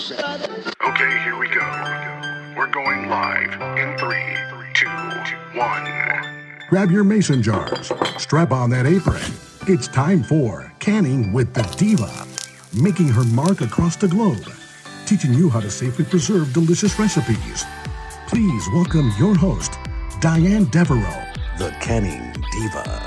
set. Okay, here we go. We're going live in 3, 2, 1. Grab your mason jars, strap on that apron. It's time for Canning with the Diva, making her mark across the globe, teaching you how to safely preserve delicious recipes. Please welcome your host, Diane Devereaux, the Canning Diva.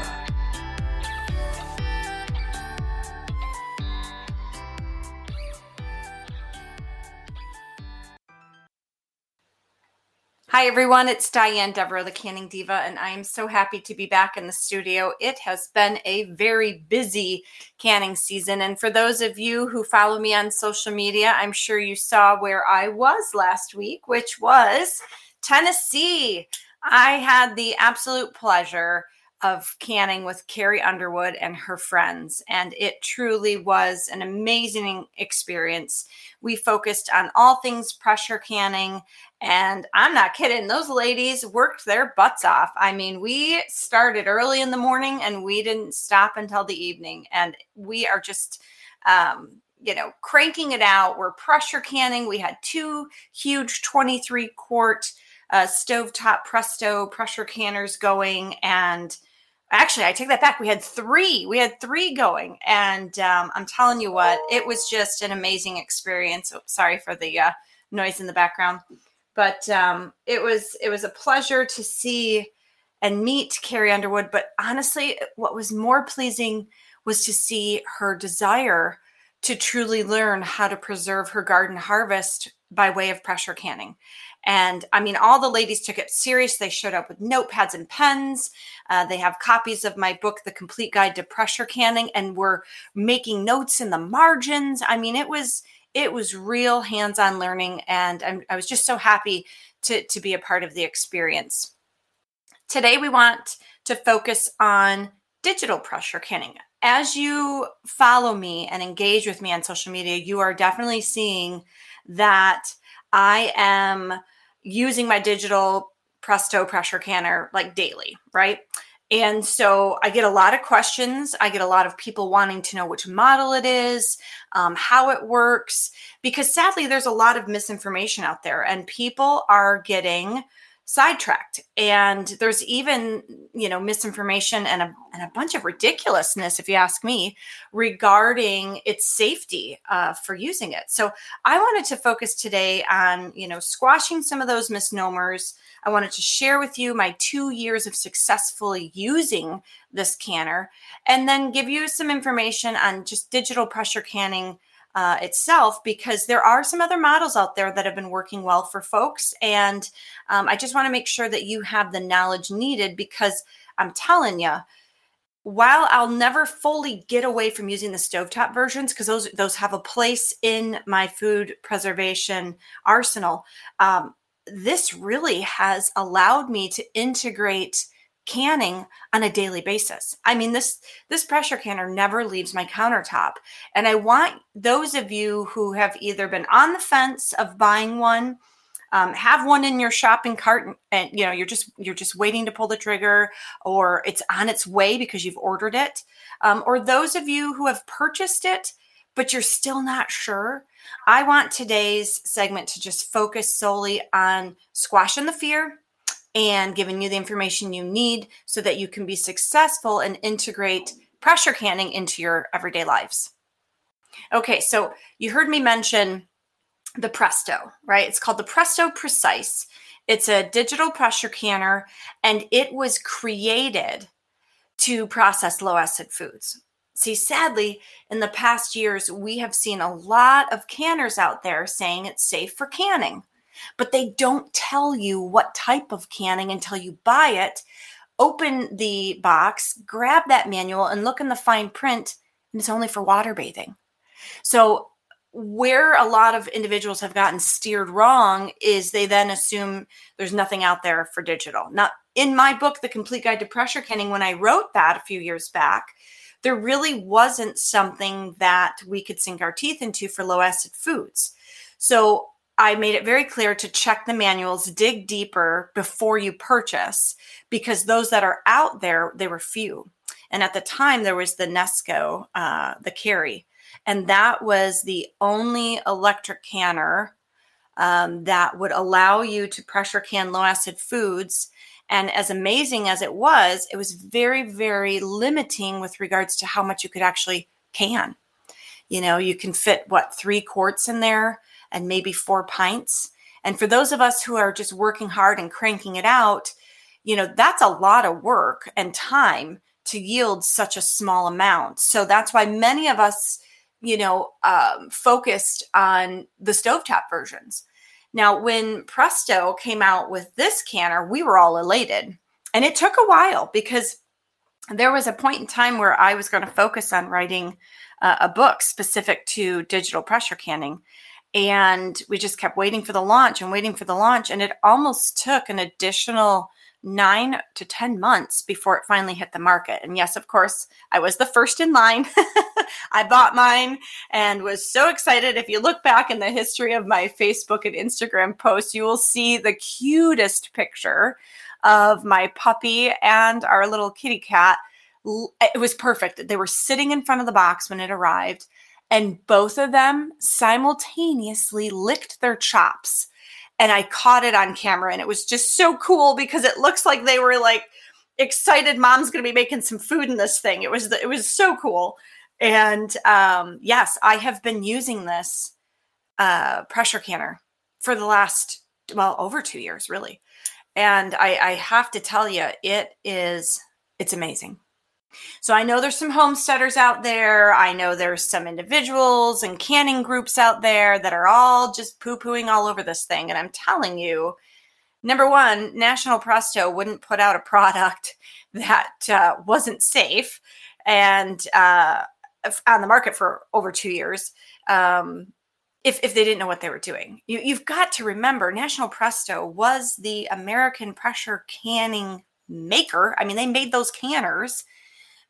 Hi everyone, it's Diane Devereaux, the Canning Diva, and I am so happy to be back in the studio. It has been a very busy canning season, and for those of you who follow me on social media, I'm sure you saw where I was last week, which was Tennessee. I had the absolute pleasure of canning with Carrie Underwood and her friends, and it truly was an amazing experience. We focused on all things pressure canning. And I'm not kidding. Those ladies worked their butts off. I mean, we started early in the morning and we didn't stop until the evening. And we are just, cranking it out. We're pressure canning. We had two huge 23-quart stovetop Presto pressure canners going. And actually, I take that back. We had three going. And I'm telling you what, it was just an amazing experience. Oh, sorry for the noise in the background. But it was a pleasure to see and meet Carrie Underwood. But honestly, what was more pleasing was to see her desire to truly learn how to preserve her garden harvest by way of pressure canning. And I mean, all the ladies took it serious. They showed up with notepads and pens. They have copies of my book, The Complete Guide to Pressure Canning, and were making notes in the margins. I mean, it was real hands-on learning, and I was just so happy to be a part of the experience. Today, we want to focus on digital pressure canning. As you follow me and engage with me on social media, you are definitely seeing that I am using my digital Presto pressure canner like daily, right? And so I get a lot of questions. I get a lot of people wanting to know which model it is, how it works, because sadly, there's a lot of misinformation out there and people are getting sidetracked. And there's even, misinformation and a bunch of ridiculousness, if you ask me, regarding its safety for using it. So I wanted to focus today on, squashing some of those misnomers. I wanted to share with you my 2 years of successfully using this canner and then give you some information on just digital pressure canning itself, because there are some other models out there that have been working well for folks. And I just want to make sure that you have the knowledge needed, because I'm telling you, while I'll never fully get away from using the stovetop versions, because those have a place in my food preservation arsenal, this really has allowed me to integrate canning on a daily basis. I mean, this pressure canner never leaves my countertop. And I want those of you who have either been on the fence of buying one, have one in your shopping cart and you're just waiting to pull the trigger, or it's on its way because you've ordered it, or those of you who have purchased it but you're still not sure. I want today's segment to just focus solely on squashing the fear and giving you the information you need so that you can be successful and integrate pressure canning into your everyday lives. Okay, so you heard me mention the Presto, right? It's called the Presto Precise. It's a digital pressure canner, and it was created to process low-acid foods. See, sadly, in the past years, we have seen a lot of canners out there saying it's safe for canning, but they don't tell you what type of canning until you buy it. Open the box, grab that manual, and look in the fine print, and it's only for water bathing. So where a lot of individuals have gotten steered wrong is they then assume there's nothing out there for digital. Now, in my book, The Complete Guide to Pressure Canning, when I wrote that a few years back, there really wasn't something that we could sink our teeth into for low-acid foods. So I made it very clear to check the manuals, dig deeper before you purchase, because those that are out there, they were few. And at the time, there was the Nesco, the Carrie, And that was the only electric canner that would allow you to pressure can low acid foods. And as amazing as it was very, very limiting with regards to how much you could actually can. You know, you can fit, 3 quarts in there and maybe 4 pints. And for those of us who are just working hard and cranking it out, you know, that's a lot of work and time to yield such a small amount. So that's why many of us, you know, focused on the stovetop versions. Now, when Presto came out with this canner, we were all elated. And it took a while because there was a point in time where I was going to focus on writing a book specific to digital pressure canning. And we just kept waiting for the launch and waiting for the launch. And it almost took an additional 9 to 10 months before it finally hit the market. And yes, of course, I was the first in line. I bought mine and was so excited. If you look back in the history of my Facebook and Instagram posts, you will see the cutest picture of my puppy and our little kitty cat. It was perfect. They were sitting in front of the box when it arrived, and both of them simultaneously licked their chops. And I caught it on camera, and it was just so cool because it looks like they were like excited. Mom's going to be making some food in this thing. It was so cool. And yes, I have been using this pressure canner for the last, over 2 years really. And I have to tell you, it's amazing. So I know there's some homesteaders out there. I know there's some individuals and canning groups out there that are all just poo-pooing all over this thing. And I'm telling you, number one, National Presto wouldn't put out a product that wasn't safe and on the market for over 2 years if they didn't know what they were doing. You've got to remember, National Presto was the American pressure canning maker. I mean, they made those canners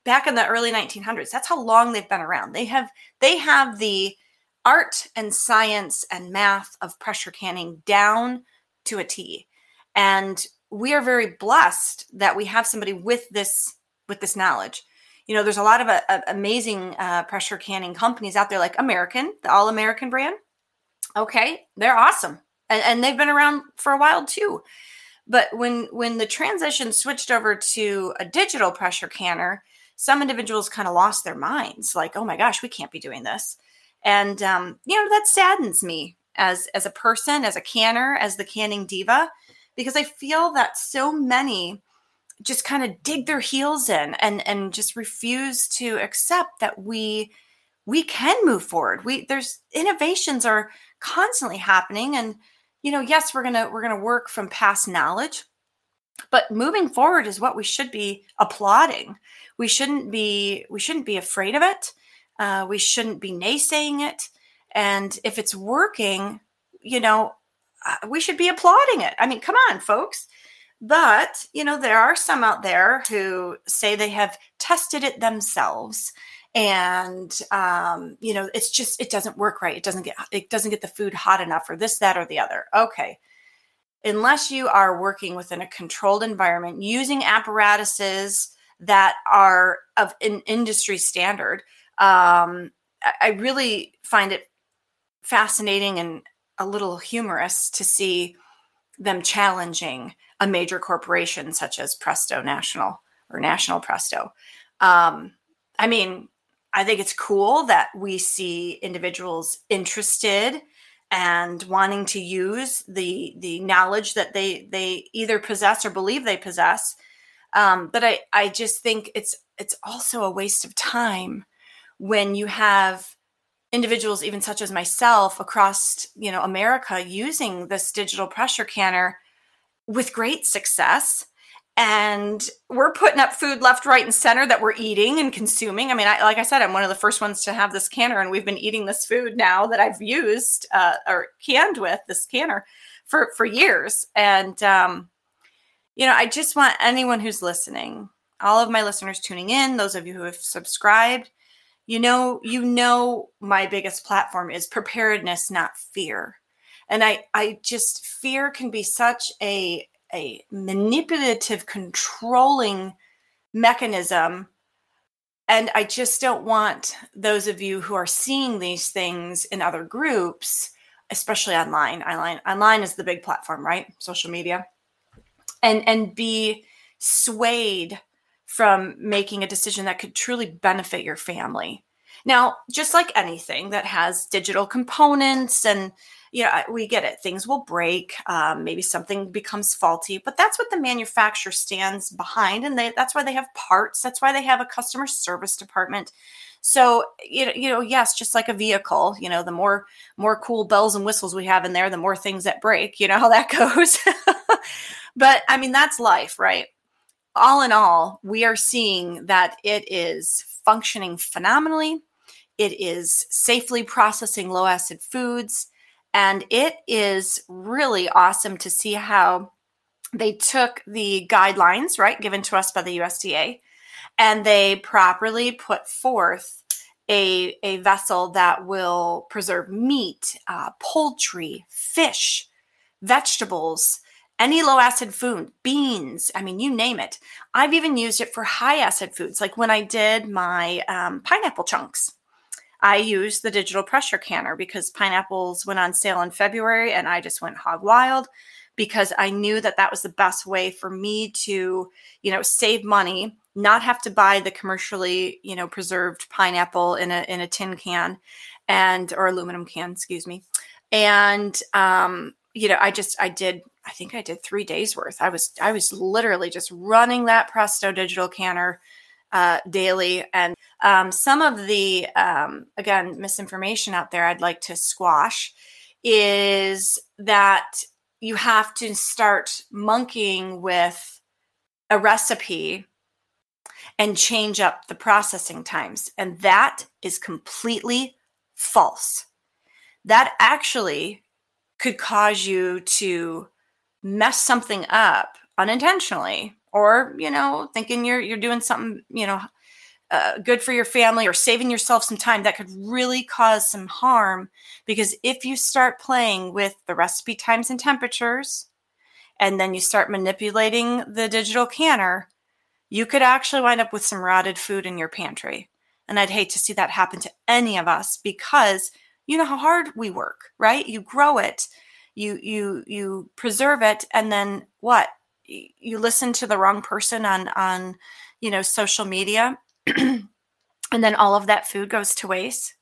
back in the early 1900s. That's how long they've been around. They have the art and science and math of pressure canning down to a T. And we are very blessed that we have somebody with this knowledge. You know, there's a lot of amazing pressure canning companies out there, like American, the All American brand. Okay, they're awesome. And they've been around for a while too. But when the transition switched over to a digital pressure canner, some individuals kind of lost their minds, like, oh my gosh, we can't be doing this. And, you know, that saddens me as a person, as a canner, as the Canning Diva, because I feel that so many just kind of dig their heels in and just refuse to accept that we can move forward. There's innovations are constantly happening. And, you know, yes, we're going to work from past knowledge, but moving forward is what we should be applauding. We shouldn't be afraid of it. We shouldn't be naysaying it. And if it's working, you know, we should be applauding it. I mean, come on, folks. But, you know, there are some out there who say they have tested it themselves and, you know, it's just, it doesn't work right. It doesn't get the food hot enough or this, that, or the other. Okay. Unless you are working within a controlled environment using apparatuses that are of an industry standard, I really find it fascinating and a little humorous to see them challenging a major corporation such as Presto National or National Presto. I mean, I think it's cool that we see individuals interested and wanting to use the knowledge that they either possess or believe they possess. But I just think it's also a waste of time when you have individuals, even such as myself, across, you know, America using this digital pressure canner with great success. And we're putting up food left, right, and center that we're eating and consuming. I mean, like I said, I'm one of the first ones to have this canner, and we've been eating this food now that I've used or canned with this canner for years. And, you know, I just want anyone who's listening, all of my listeners tuning in, those of you who have subscribed, you know, my biggest platform is preparedness, not fear. And I just, fear can be such a manipulative, controlling mechanism And I just don't want those of you who are seeing these things in other groups, especially online is the big platform, right? Social media, and be swayed from making a decision that could truly benefit your family. Now, just like anything that has digital components and, we get it. Things will break. Maybe something becomes faulty, but that's what the manufacturer stands behind. And that's why they have parts. That's why they have a customer service department. So, yes, just like a vehicle, the more cool bells and whistles we have in there, the more things that break, you know how that goes. But that's life, right? All in all, we are seeing that it is functioning phenomenally. It is safely processing low acid foods. And it is really awesome to see how they took the guidelines, right, given to us by the USDA, and they properly put forth a vessel that will preserve meat, poultry, fish, vegetables, any low-acid food, beans, you name it. I've even used it for high-acid foods. Like when I did my pineapple chunks, I used the digital pressure canner because pineapples went on sale in February and I just went hog wild because I knew that was the best way for me to, save money, not have to buy the commercially, preserved pineapple in a tin can or aluminum can, excuse me. And, I think I did 3 days worth. I was literally just running that Presto digital canner daily. And some of the, again, misinformation out there I'd like to squash is that you have to start monkeying with a recipe and change up the processing times. And that is completely false. That actually could cause you to mess something up unintentionally, or, thinking you're doing something, good for your family or saving yourself some time, that could really cause some harm. Because if you start playing with the recipe times and temperatures, and then you start manipulating the digital canner, you could actually wind up with some rotted food in your pantry. And I'd hate to see that happen to any of us, because you know how hard we work, right? You grow it. You preserve it, and then what? You listen to the wrong person on social media, and then all of that food goes to waste.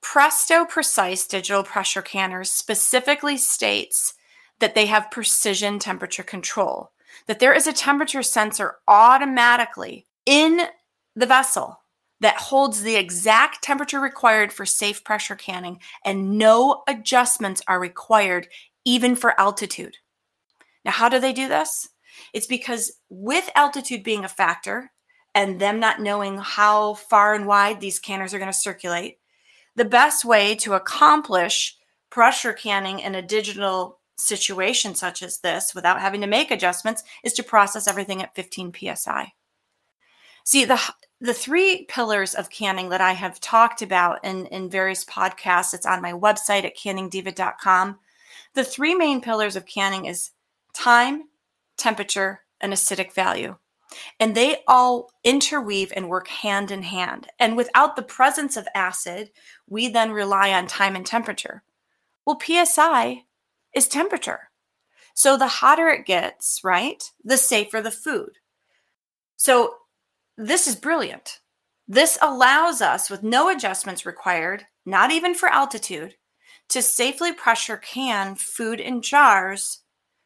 Presto Precise digital pressure canners specifically states that they have precision temperature control, that there is a temperature sensor automatically in the vessel that holds the exact temperature required for safe pressure canning, and no adjustments are required, even for altitude. Now, how do they do this? It's because with altitude being a factor and them not knowing how far and wide these canners are going to circulate, the best way to accomplish pressure canning in a digital situation such as this without having to make adjustments is to process everything at 15 PSI. See, the three pillars of canning that I have talked about in various podcasts, it's on my website at canningdiva.com. The three main pillars of canning is time, temperature, and acidic value. And they all interweave and work hand in hand. And without the presence of acid, we then rely on time and temperature. Well, PSI is temperature. So the hotter it gets, right, the safer the food. So this is brilliant. This allows us, with no adjustments required, not even for altitude, to safely pressure can food in jars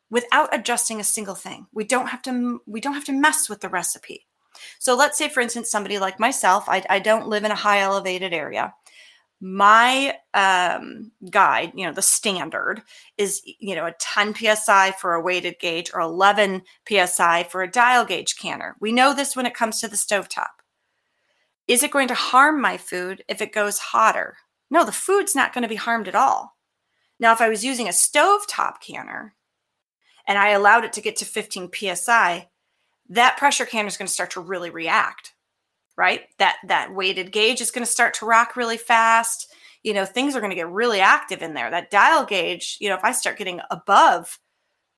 without adjusting a single thing. We don't have to mess with the recipe. So let's say, for instance, somebody like myself, I don't live in a high elevated area. My guide, the standard is, a 10 PSI for a weighted gauge or 11 PSI for a dial gauge canner. We know this when it comes to the stovetop. Is it going to harm my food if it goes hotter? No, the food's not going to be harmed at all. Now, if I was using a stovetop canner and I allowed it to get to 15 PSI, that pressure canner is going to start to really react. Right? That weighted gauge is going to start to rock really fast. Things are going to get really active in there. That dial gauge, if I start getting above,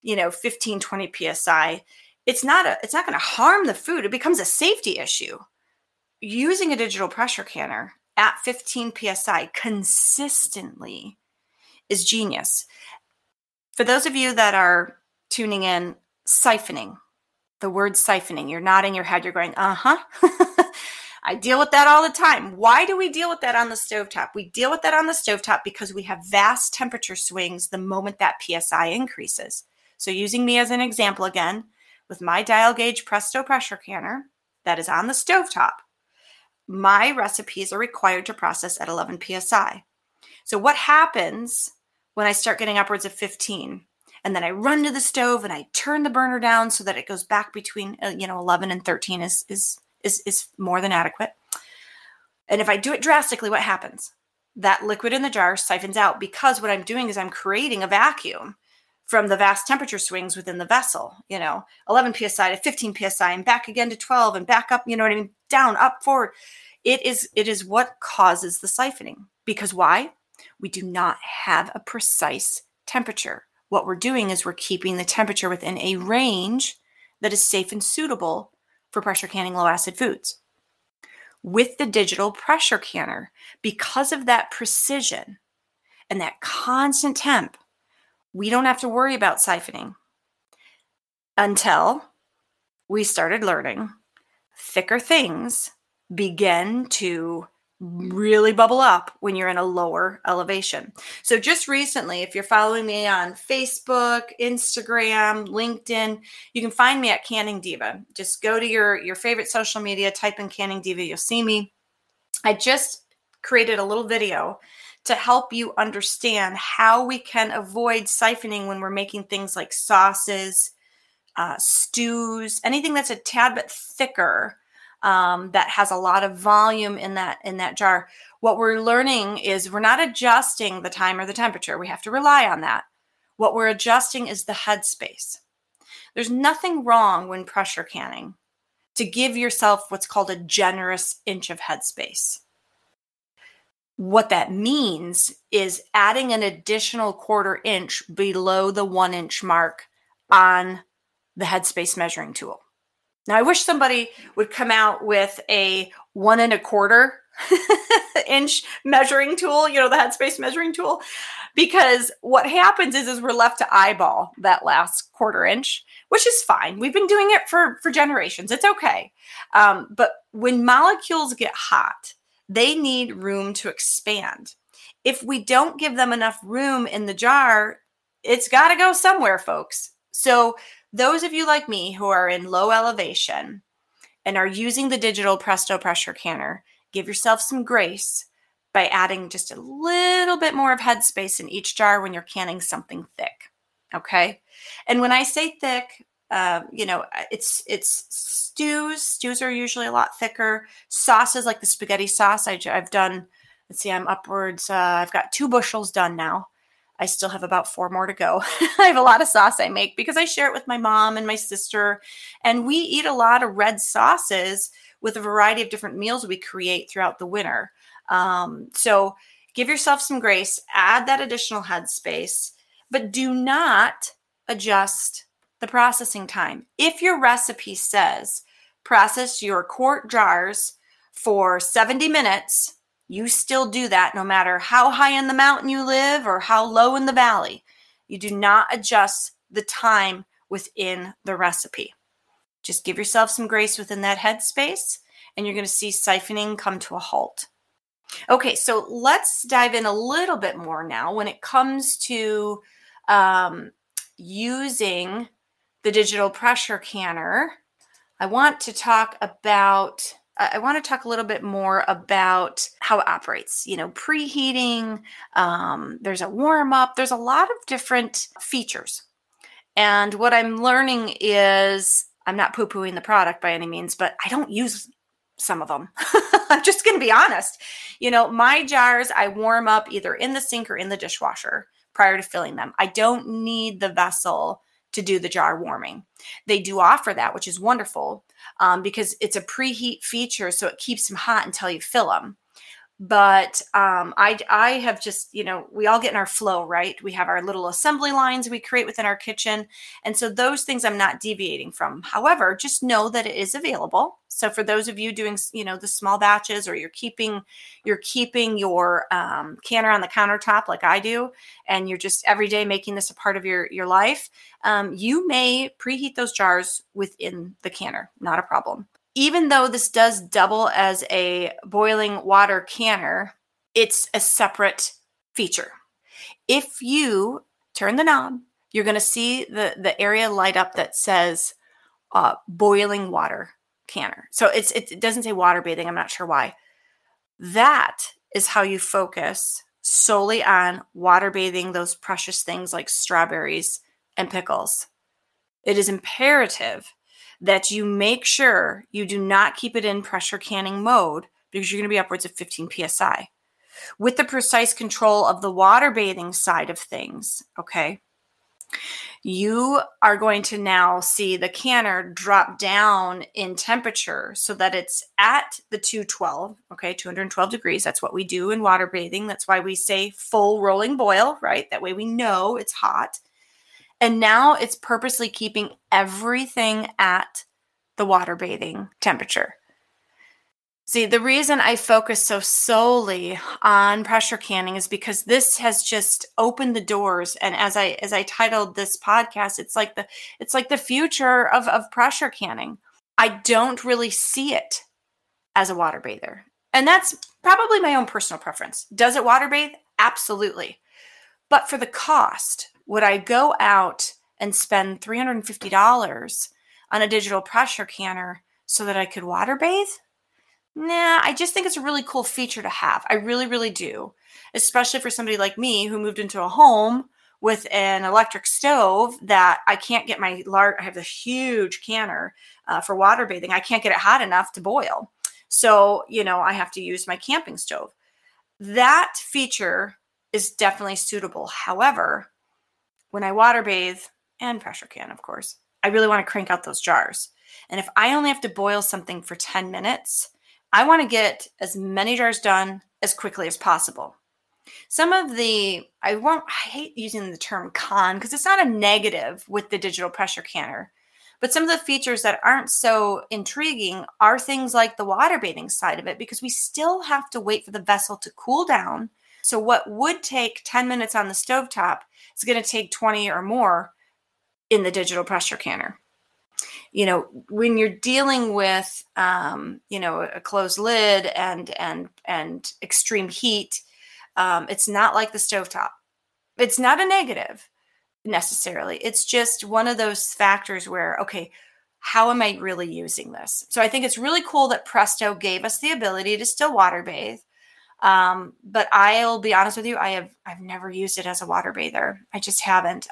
15, 20 PSI, it's not going to harm the food. It becomes a safety issue. using a digital pressure canner at 15 PSI consistently is genius. For those of you that are tuning in, siphoning, the word siphoning, you're nodding your head, you're going, uh-huh. I deal with that all the time. Why do we deal with that on the stovetop? We deal with that on the stovetop because we have vast temperature swings the moment that PSI increases. So using me as an example again, with my dial gauge Presto pressure canner that is on the stovetop, my recipes are required to process at 11 PSI. So what happens when I start getting upwards of 15, and then I run to the stove and I turn the burner down so that it goes back between 11 and 13 is more than adequate. And if I do it drastically, what happens? That liquid in the jar siphons out, because what I'm doing is I'm creating a vacuum from the vast temperature swings within the vessel. 11 PSI to 15 PSI and back again to 12 and back up, down, up, forward. It is what causes the siphoning. Because why? We do not have a precise temperature. What we're doing is we're keeping the temperature within a range that is safe and suitable for pressure canning low acid foods. With the digital pressure canner, because of that precision and that constant temp, we don't have to worry about siphoning until we started learning thicker things begin to really bubble up when you're in a lower elevation. So just recently, if you're following me on Facebook, Instagram, LinkedIn, you can find me at Canning Diva. Just go to your favorite social media, type in Canning Diva, you'll see me. I just created a little video to help you understand how we can avoid siphoning when we're making things like sauces, stews, anything that's a tad bit thicker, that has a lot of volume in that jar. What we're learning is we're not adjusting the time or the temperature. We have to rely on that. What we're adjusting is the headspace. There's nothing wrong when pressure canning to give yourself what's called a generous inch of headspace. What that means is adding an additional 1/4 inch below the 1 inch mark on the headspace measuring tool. Now, I wish somebody would come out with a 1 1/4 inch measuring tool, the headspace measuring tool, because what happens is we're left to eyeball that last 1/4 inch, which is fine. We've been doing it for generations. It's okay. But when molecules get hot, they need room to expand. If we don't give them enough room in the jar, it's got to go somewhere, folks. So those of you like me who are in low elevation and are using the digital Presto pressure canner, give yourself some grace by adding just a little bit more of headspace in each jar when you're canning something thick, okay? And when I say thick, it's stews. Stews are usually a lot thicker. Sauces like the spaghetti sauce I've done, I'm upwards, I've got 2 bushels done now. I still have about 4 more to go. I have a lot of sauce I make because I share it with my mom and my sister. And we eat a lot of red sauces with a variety of different meals we create throughout the winter. So give yourself some grace, add that additional headspace, but do not adjust the processing time. If your recipe says process your quart jars for 70 minutes, you still do that no matter how high in the mountain you live or how low in the valley. You do not adjust the time within the recipe. Just give yourself some grace within that headspace, and you're going to see siphoning come to a halt. Okay, so let's dive in a little bit more now when it comes to using the digital pressure canner. I want to talk a little bit more about how it operates, preheating, there's a warm up, there's a lot of different features. And what I'm learning is I'm not poo-pooing the product by any means, but I don't use some of them. I'm just going to be honest. My jars, I warm up either in the sink or in the dishwasher prior to filling them. I don't need the vessel to do the jar warming. They do offer that, which is wonderful because it's a preheat feature, so it keeps them hot until you fill them. But I have just, you know, we all get in our flow, right? We have our little assembly lines we create within our kitchen. And so those things I'm not deviating from. However, just know that it is available. So for those of you doing, you know, the small batches, or you're keeping your canner on the countertop like I do, and you're just every day making this a part of your life, you may preheat those jars within the canner. Not a problem. Even though this does double as a boiling water canner, it's a separate feature. If you turn the knob, you're going to see the area light up that says boiling water canner. So it doesn't say water bathing. I'm not sure why. That is how you focus solely on water bathing those precious things like strawberries and pickles. It is imperative that you make sure you do not keep it in pressure canning mode, because you're going to be upwards of 15 PSI. With the precise control of the water bathing side of things, okay, you are going to now see the canner drop down in temperature so that it's at the 212, okay, 212 degrees. That's what we do in water bathing. That's why we say full rolling boil, right? That way we know it's hot. And now it's purposely keeping everything at the water bathing temperature. See, the reason I focus so solely on pressure canning is because this has just opened the doors. And as I titled this podcast, it's like the future of pressure canning. I don't really see it as a water bather. And that's probably my own personal preference. Does it water bathe? Absolutely. But for the cost, would I go out and spend $350 on a digital pressure canner so that I could water bathe? Nah, I just think it's a really cool feature to have. I really, really do. Especially for somebody like me who moved into a home with an electric stove that I can't get my I have this huge canner for water bathing. I can't get it hot enough to boil. So, you know, I have to use my camping stove. That feature is definitely suitable. However, when I water bathe and pressure can, of course, I really want to crank out those jars. And if I only have to boil something for 10 minutes, I want to get as many jars done as quickly as possible. Some of the, I hate using the term con because it's not a negative with the digital pressure canner, but some of the features that aren't so intriguing are things like the water bathing side of it, because we still have to wait for the vessel to cool down. So what would take 10 minutes on the stovetop is going to take 20 or more in the digital pressure canner. You know, when you're dealing with, you know, a closed lid and extreme heat, it's not like the stovetop. It's not a negative necessarily. It's just one of those factors where, okay, how am I really using this? So I think it's really cool that Presto gave us the ability to still water bathe. But I'll be honest with you, I've never used it as a water bather. I just haven't.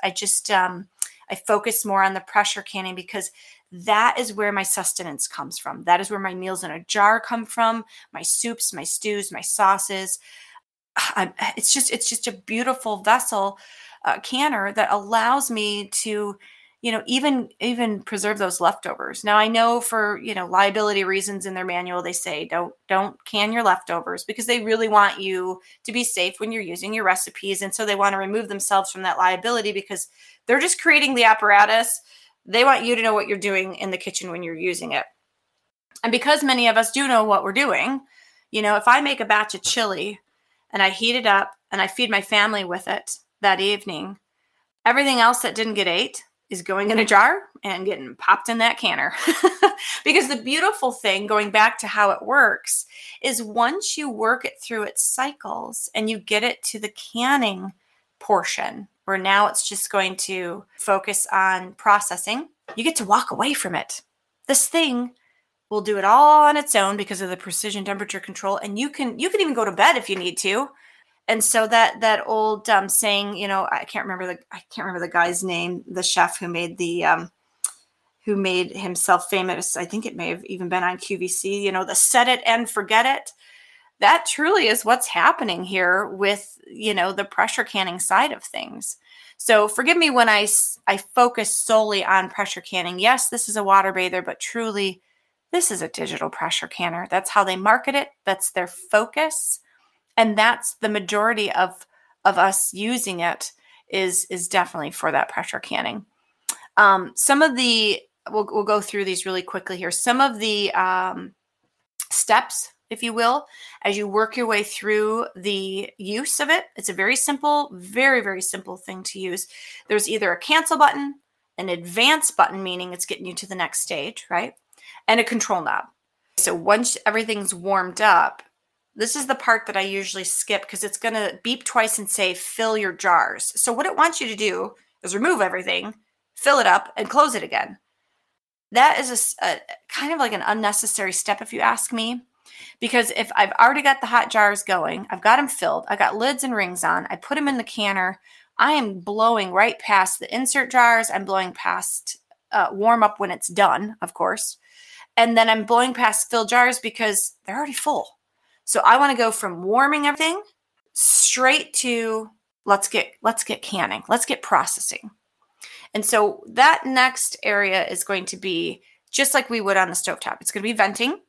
I focus more on the pressure canning because that is where my sustenance comes from. That is where my meals in a jar come from, my soups, my stews, my sauces. It's just a beautiful vessel, canner that allows me to, you know, even preserve those leftovers. Now I know for, you know, liability reasons in their manual, they say don't can your leftovers because they really want you to be safe when you're using your recipes. And so they want to remove themselves from that liability because they're just creating the apparatus. They want you to know what you're doing in the kitchen when you're using it. And because many of us do know what we're doing, you know, if I make a batch of chili and I heat it up and I feed my family with it that evening, everything else that didn't get ate is going in a jar and getting popped in that canner. Because the beautiful thing, going back to how it works, is once you work it through its cycles and you get it to the canning portion, where now it's just going to focus on processing, you get to walk away from it. This thing will do it all on its own because of the precision temperature control. And you can even go to bed if you need to. And so that old saying, you know, I can't remember the guy's name, the chef who made the who made himself famous. I think it may have even been on QVC. You know, the set it and forget it. That truly is what's happening here with, you know, the pressure canning side of things. So forgive me when I focus solely on pressure canning. Yes, this is a water bather, but truly, this is a digital pressure canner. That's how they market it. That's their focus. And that's the majority of us using it is definitely for that pressure canning. Some of the, we'll go through these really quickly here. Some of the steps, if you will, as you work your way through the use of it. It's a very simple, very, very simple thing to use. There's either a cancel button, an advance button, meaning it's getting you to the next stage, right? And a control knob. So once everything's warmed up, this is the part that I usually skip because it's going to beep twice and say, fill your jars. So what it wants you to do is remove everything, fill it up, and close it again. That is a kind of like an unnecessary step, if you ask me, because if I've already got the hot jars going, I've got them filled, I've got lids and rings on, I put them in the canner, I am blowing right past the insert jars, I'm blowing past warm up when it's done, of course, and then I'm blowing past fill jars because they're already full. So I want to go from warming everything straight to let's get canning, let's get processing. And so that next area is going to be just like we would on the stovetop. It's going to be venting,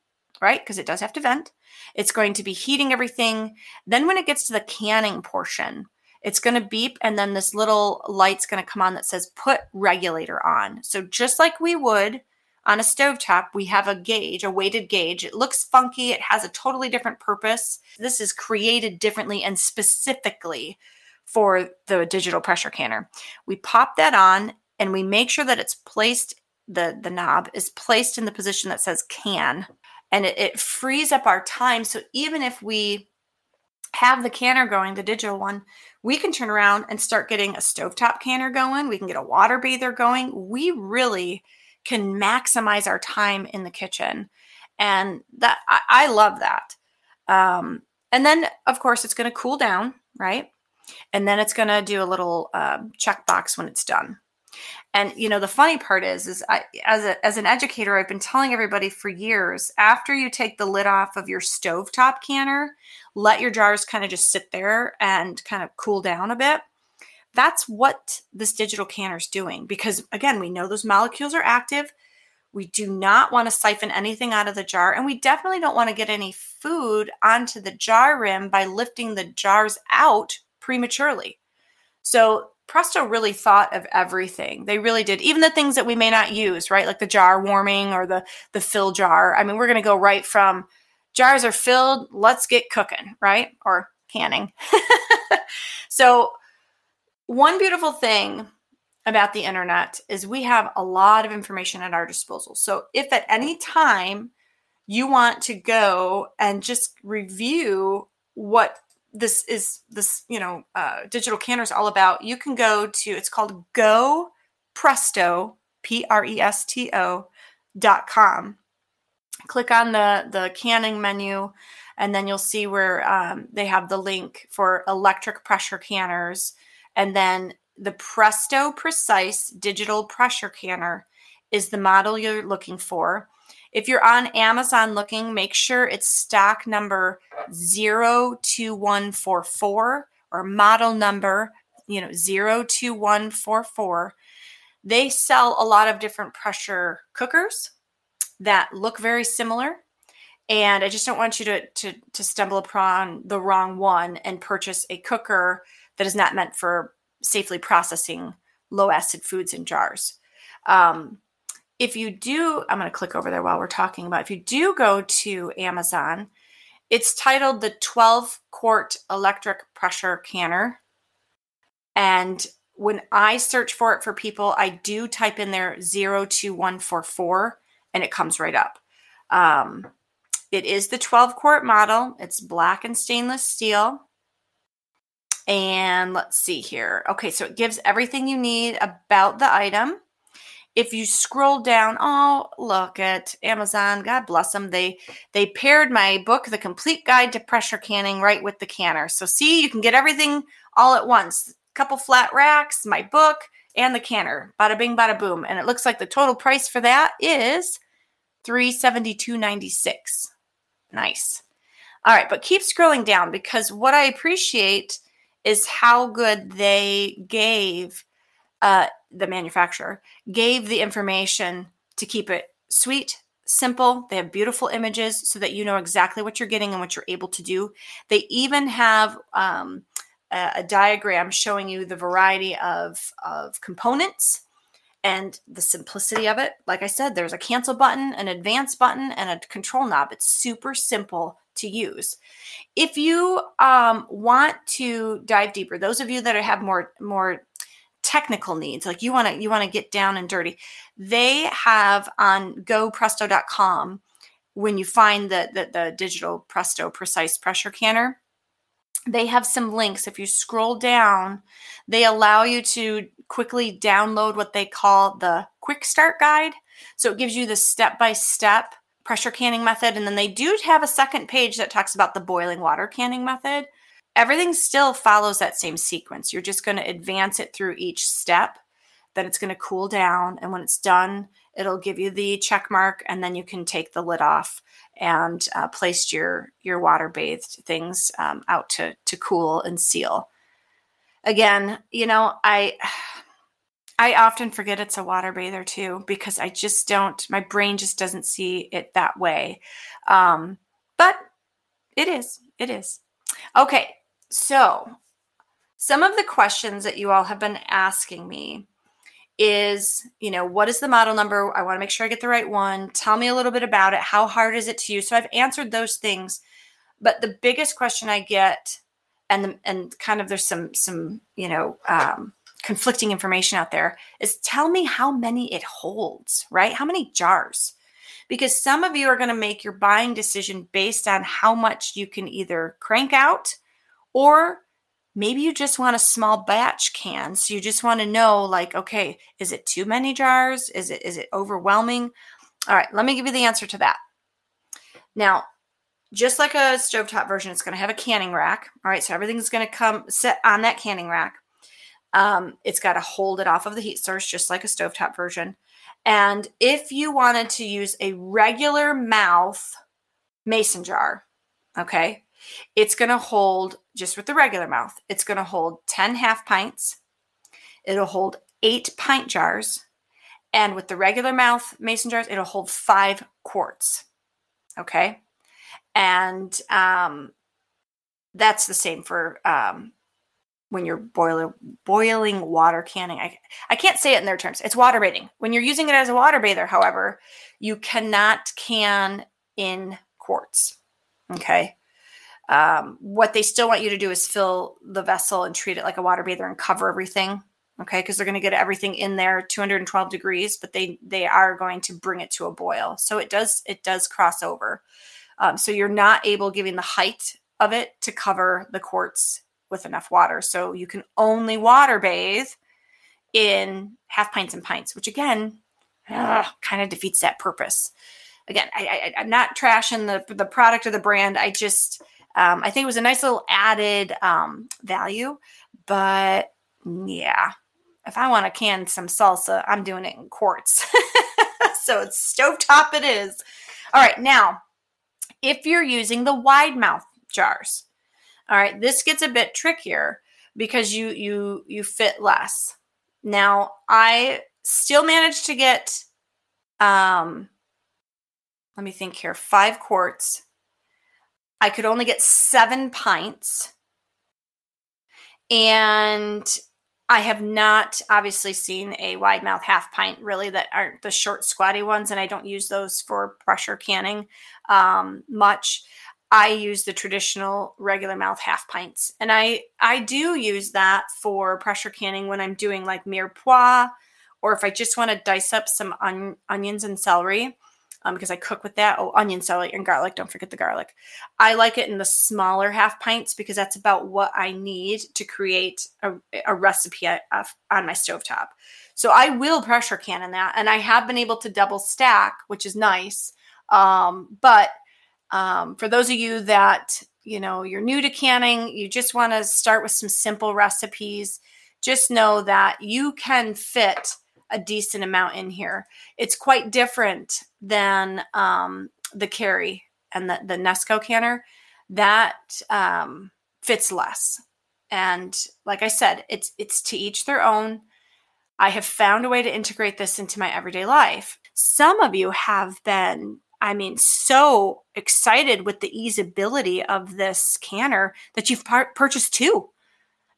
right? Because it does have to vent. It's going to be heating everything. Then when it gets to the canning portion, it's going to beep. And then this little light's going to come on that says put regulator on. So just like we would on a stovetop, we have a gauge, a weighted gauge. It looks funky. It has a totally different purpose. This is created differently and specifically for the digital pressure canner. We pop that on and we make sure that it's placed, the knob is placed in the position that says can, and it frees up our time. So even if we have the canner going, the digital one, we can turn around and start getting a stovetop canner going. We can get a water bather going. We really can maximize our time in the kitchen. And that I love that. And then, of course, it's going to cool down, right? And then it's going to do a little checkbox when it's done. And, you know, the funny part is I, as an educator, I've been telling everybody for years, after you take the lid off of your stovetop canner, let your jars kind of just sit there and kind of cool down a bit. That's what this digital canner is doing. Because, again, we know those molecules are active. We do not want to siphon anything out of the jar, and we definitely don't want to get any food onto the jar rim by lifting the jars out prematurely. So Presto really thought of everything. They really did. Even the things that we may not use, right? Like the jar warming or the fill jar. I mean, we're going to go right from jars are filled, let's get cooking, right? Or canning. So one beautiful thing about the internet is we have a lot of information at our disposal. So if at any time you want to go and just review what digital canner is all about, you can go to, it's called GoPresto.com. Click on the canning menu, and then you'll see where they have the link for electric pressure canners. And then the Presto Precise digital pressure canner is the model you're looking for. If you're on Amazon looking, make sure it's stock number 02144 or model number, 02144. They sell a lot of different pressure cookers that look very similar. And I just don't want you to stumble upon the wrong one and purchase a cooker that is not meant for safely processing low acid foods in jars. If you do, I'm going to click over there while we're talking about, if you do go to Amazon, it's titled the 12-quart electric pressure canner. And when I search for it for people, I do type in there 02144 and it comes right up. It is the 12-quart model. It's black and stainless steel. And let's see here. Okay, so it gives everything you need about the item. If you scroll down, oh, look at Amazon. God bless them. They paired my book, The Complete Guide to Pressure Canning, right with the canner. So see, you can get everything all at once. A couple flat racks, my book, and the canner. Bada bing, bada boom. And it looks like the total price for that is $372.96. Nice. All right, but keep scrolling down because what I appreciate is how good they gave the manufacturer gave the information to keep it sweet, simple. They have beautiful images so that you know exactly what you're getting and what you're able to do. They even have a diagram showing you the variety of components and the simplicity of it. Like I said, there's a cancel button, an advance button, and a control knob. It's super simple to use. If you want to dive deeper, those of you that have more technical needs, like you want to get down and dirty, they have on gopresto.com, when you find the digital Presto Precise pressure canner, they have some links. If you scroll down, they allow you to quickly download what they call the quick start guide. So it gives you the step-by-step pressure canning method. And then they do have a second page that talks about the boiling water canning method. Everything still follows that same sequence. You're just going to advance it through each step. Then it's going to cool down. And when it's done, it'll give you the check mark. And then you can take the lid off and place your water bathed things out to cool and seal. Again, I often forget it's a water bather too, because I just don't, my brain just doesn't see it that way. But it is. Okay. So some of the questions that you all have been asking me is, what is the model number? I want to make sure I get the right one. Tell me a little bit about it. How hard is it to use? So I've answered those things, but the biggest question I get, and kind of there's some conflicting information out there, is tell me how many it holds, right? How many jars? Because some of you are going to make your buying decision based on how much you can either crank out, or maybe you just want a small batch can. So you just want to know, like, okay, is it too many jars? Is it overwhelming? All right, let me give you the answer to that. Now, just like a stovetop version, it's going to have a canning rack. All right, so everything's going to come set on that canning rack. It's got to hold it off of the heat source, just like a stovetop version. And if you wanted to use a regular mouth mason jar, okay, it's going to hold, just with the regular mouth, it's going to hold 10 half pints. It'll hold 8 pint jars. And with the regular mouth mason jars, it'll hold 5 quarts, okay? And that's the same for when you're boiling water canning. I can't say it in their terms. It's water bathing. When you're using it as a water bather, however, you cannot can in quarts, okay? What they still want you to do is fill the vessel and treat it like a water bather and cover everything, okay? Because they're going to get everything in there, 212 degrees, but they are going to bring it to a boil. So it does cross over. So you're not able, given the height of it, to cover the quarts with enough water. So you can only water bathe in half pints and pints, which again, kind of defeats that purpose. Again, I'm not trashing the product or the brand. I just, I think it was a nice little added value. But yeah, if I want to can some salsa, I'm doing it in quarts. So it's stovetop it is. All right, now, if you're using the wide mouth jars, all right, this gets a bit trickier because you fit less. Now, I still managed to get, let me think here, 5 quarts. I could only get 7 pints. And I have not obviously seen a wide mouth half pint, really, that aren't the short squatty ones. And I don't use those for pressure canning much. I use the traditional regular mouth half pints. And I do use that for pressure canning when I'm doing like mirepoix, or if I just want to dice up some onions and celery, because I cook with that. Oh, onion, celery, and garlic. Don't forget the garlic. I like it in the smaller half pints because that's about what I need to create a recipe on my stovetop. So I will pressure can in that. And I have been able to double stack, which is nice. But for those of you that, you're new to canning, you just want to start with some simple recipes, just know that you can fit a decent amount in here. It's quite different than the Carrie and the Nesco canner. That fits less. And like I said, it's to each their own. I have found a way to integrate this into my everyday life. Some of you have been, I mean, so excited with the easeability of this canner that you've purchased two.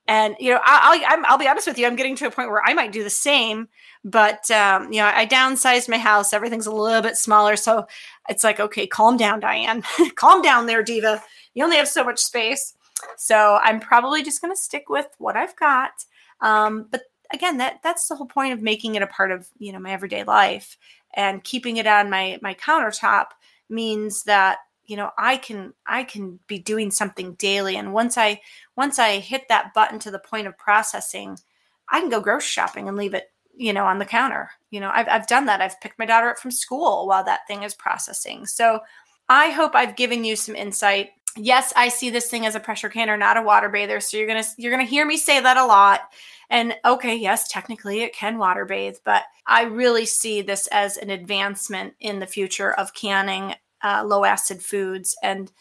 And, you know, I'll be honest with you, I'm getting to a point where I might do the same, but, you know, I downsized my house. Everything's a little bit smaller. So it's like, okay, calm down, Diane. Calm down there, Diva. You only have so much space. So I'm probably just going to stick with what I've got. But again, that's the whole point of making it a part of, you know, my everyday life, and keeping it on my countertop means that, you know, I can be doing something daily. And once I hit that button to the point of processing, I can go grocery shopping and leave it, you know, on the counter. You know, I've done that. I've picked my daughter up from school while that thing is processing. So I hope I've given you some insight. Yes, I see this thing as a pressure canner, not a water bather. So you're going to hear me say that a lot. And okay, yes, technically it can water bathe, but I really see this as an advancement in the future of canning low acid foods. And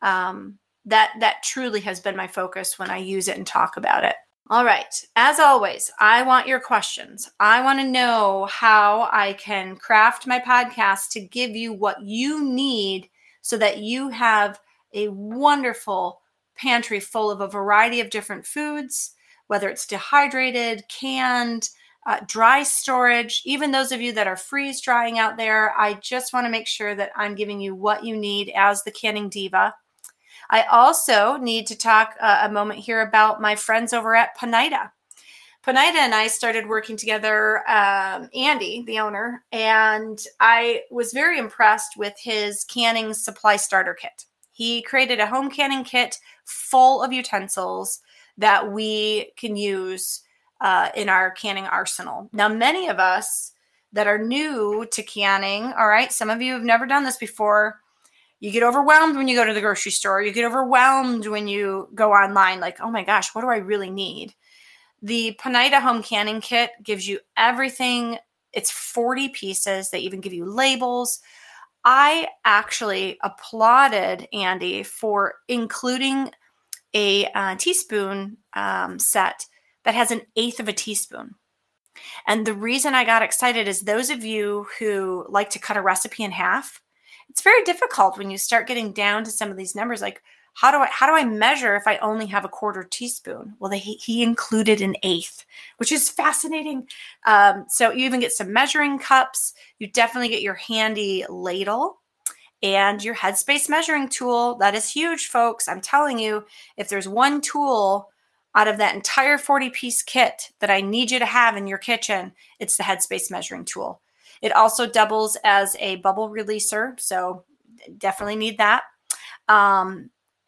that truly has been my focus when I use it and talk about it. All right. As always, I want your questions. I want to know how I can craft my podcast to give you what you need so that you have a wonderful pantry full of a variety of different foods, whether it's dehydrated, canned, dry storage, even those of you that are freeze drying out there. I just want to make sure that I'm giving you what you need as the Canning Diva. I also need to talk a moment here about my friends over at Penida. Penida and I started working together, Andy, the owner, and I was very impressed with his canning supply starter kit. He created a home canning kit full of utensils that we can use in our canning arsenal. Now, many of us that are new to canning, all right, some of you have never done this before. You get overwhelmed when you go to the grocery store. You get overwhelmed when you go online, like, oh my gosh, what do I really need? The Penida home canning kit gives you everything. It's 40 pieces. They even give you labels. I actually applauded Andy for including a teaspoon set that has an eighth of a teaspoon. And the reason I got excited is those of you who like to cut a recipe in half, it's very difficult when you start getting down to some of these numbers. Like, how do I measure if I only have a quarter teaspoon? Well, he included an eighth, which is fascinating. So you even get some measuring cups. You definitely get your handy ladle and your Headspace measuring tool. That is huge, folks. I'm telling you, if there's one tool out of that entire 40-piece kit that I need you to have in your kitchen, it's the Headspace measuring tool. It also doubles as a bubble releaser, so definitely need that.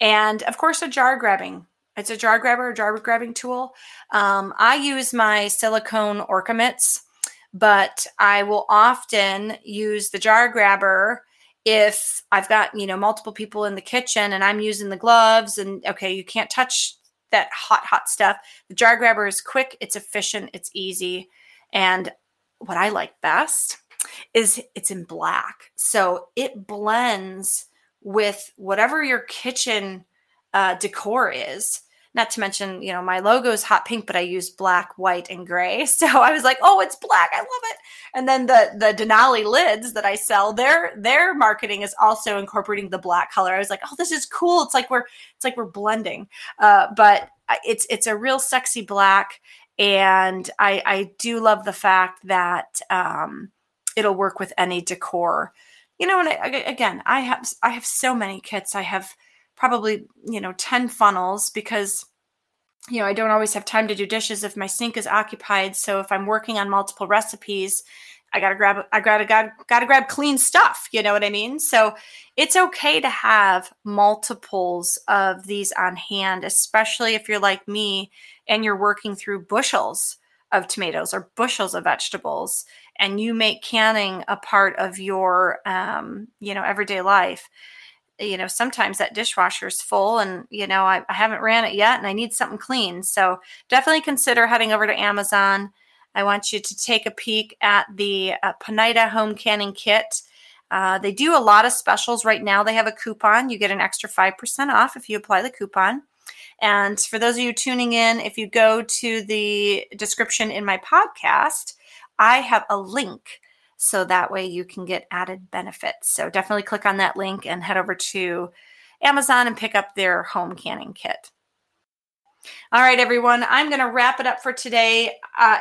And of course, it's a jar grabber, a jar grabbing tool. I use my silicone OrcaMits, but I will often use the jar grabber if I've got, you know, multiple people in the kitchen and I'm using the gloves and okay, you can't touch that hot stuff. The jar grabber is quick. It's efficient. It's easy. And what I like best is it's in black. So it blends with whatever your kitchen decor is. Not to mention, you know, my logo is hot pink, but I use black, white, and gray. So I was like, oh, it's black. I love it. And then the Denali lids that I sell, their marketing is also incorporating the black color. I was like, oh, this is cool. It's like we're blending. But it's a real sexy black. And I do love the fact that it'll work with any decor. You know, and I have so many kits. I have probably, you know, 10 funnels because, you know, I don't always have time to do dishes if my sink is occupied. So if I'm working on multiple recipes, I gotta grab clean stuff. You know what I mean? So it's okay to have multiples of these on hand, especially if you're like me and you're working through bushels of tomatoes or bushels of vegetables, and you make canning a part of your, you know, everyday life. You know, sometimes that dishwasher is full and, you know, I haven't ran it yet and I need something clean. So definitely consider heading over to Amazon. I want you to take a peek at the Penida home canning kit. They do a lot of specials right now. They have a coupon. You get an extra 5% off if you apply the coupon. And for those of you tuning in, if you go to the description in my podcast, I have a link. So that way you can get added benefits. So definitely click on that link and head over to Amazon and pick up their home canning kit. All right, everyone, I'm going to wrap it up for today.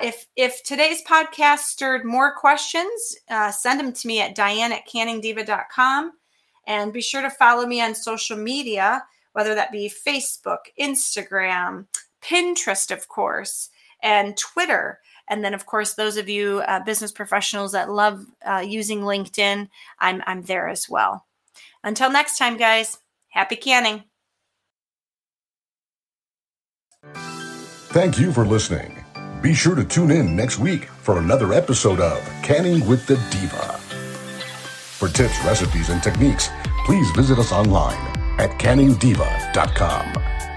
If today's podcast stirred more questions, send them to me at diane@canningdiva.com. And be sure to follow me on social media, whether that be Facebook, Instagram, Pinterest, of course, and Twitter. And then, of course, those of you business professionals that love using LinkedIn, I'm there as well. Until next time, guys, happy canning. Thank you for listening. Be sure to tune in next week for another episode of Canning with the Diva. For tips, recipes, and techniques, please visit us online at canningdiva.com.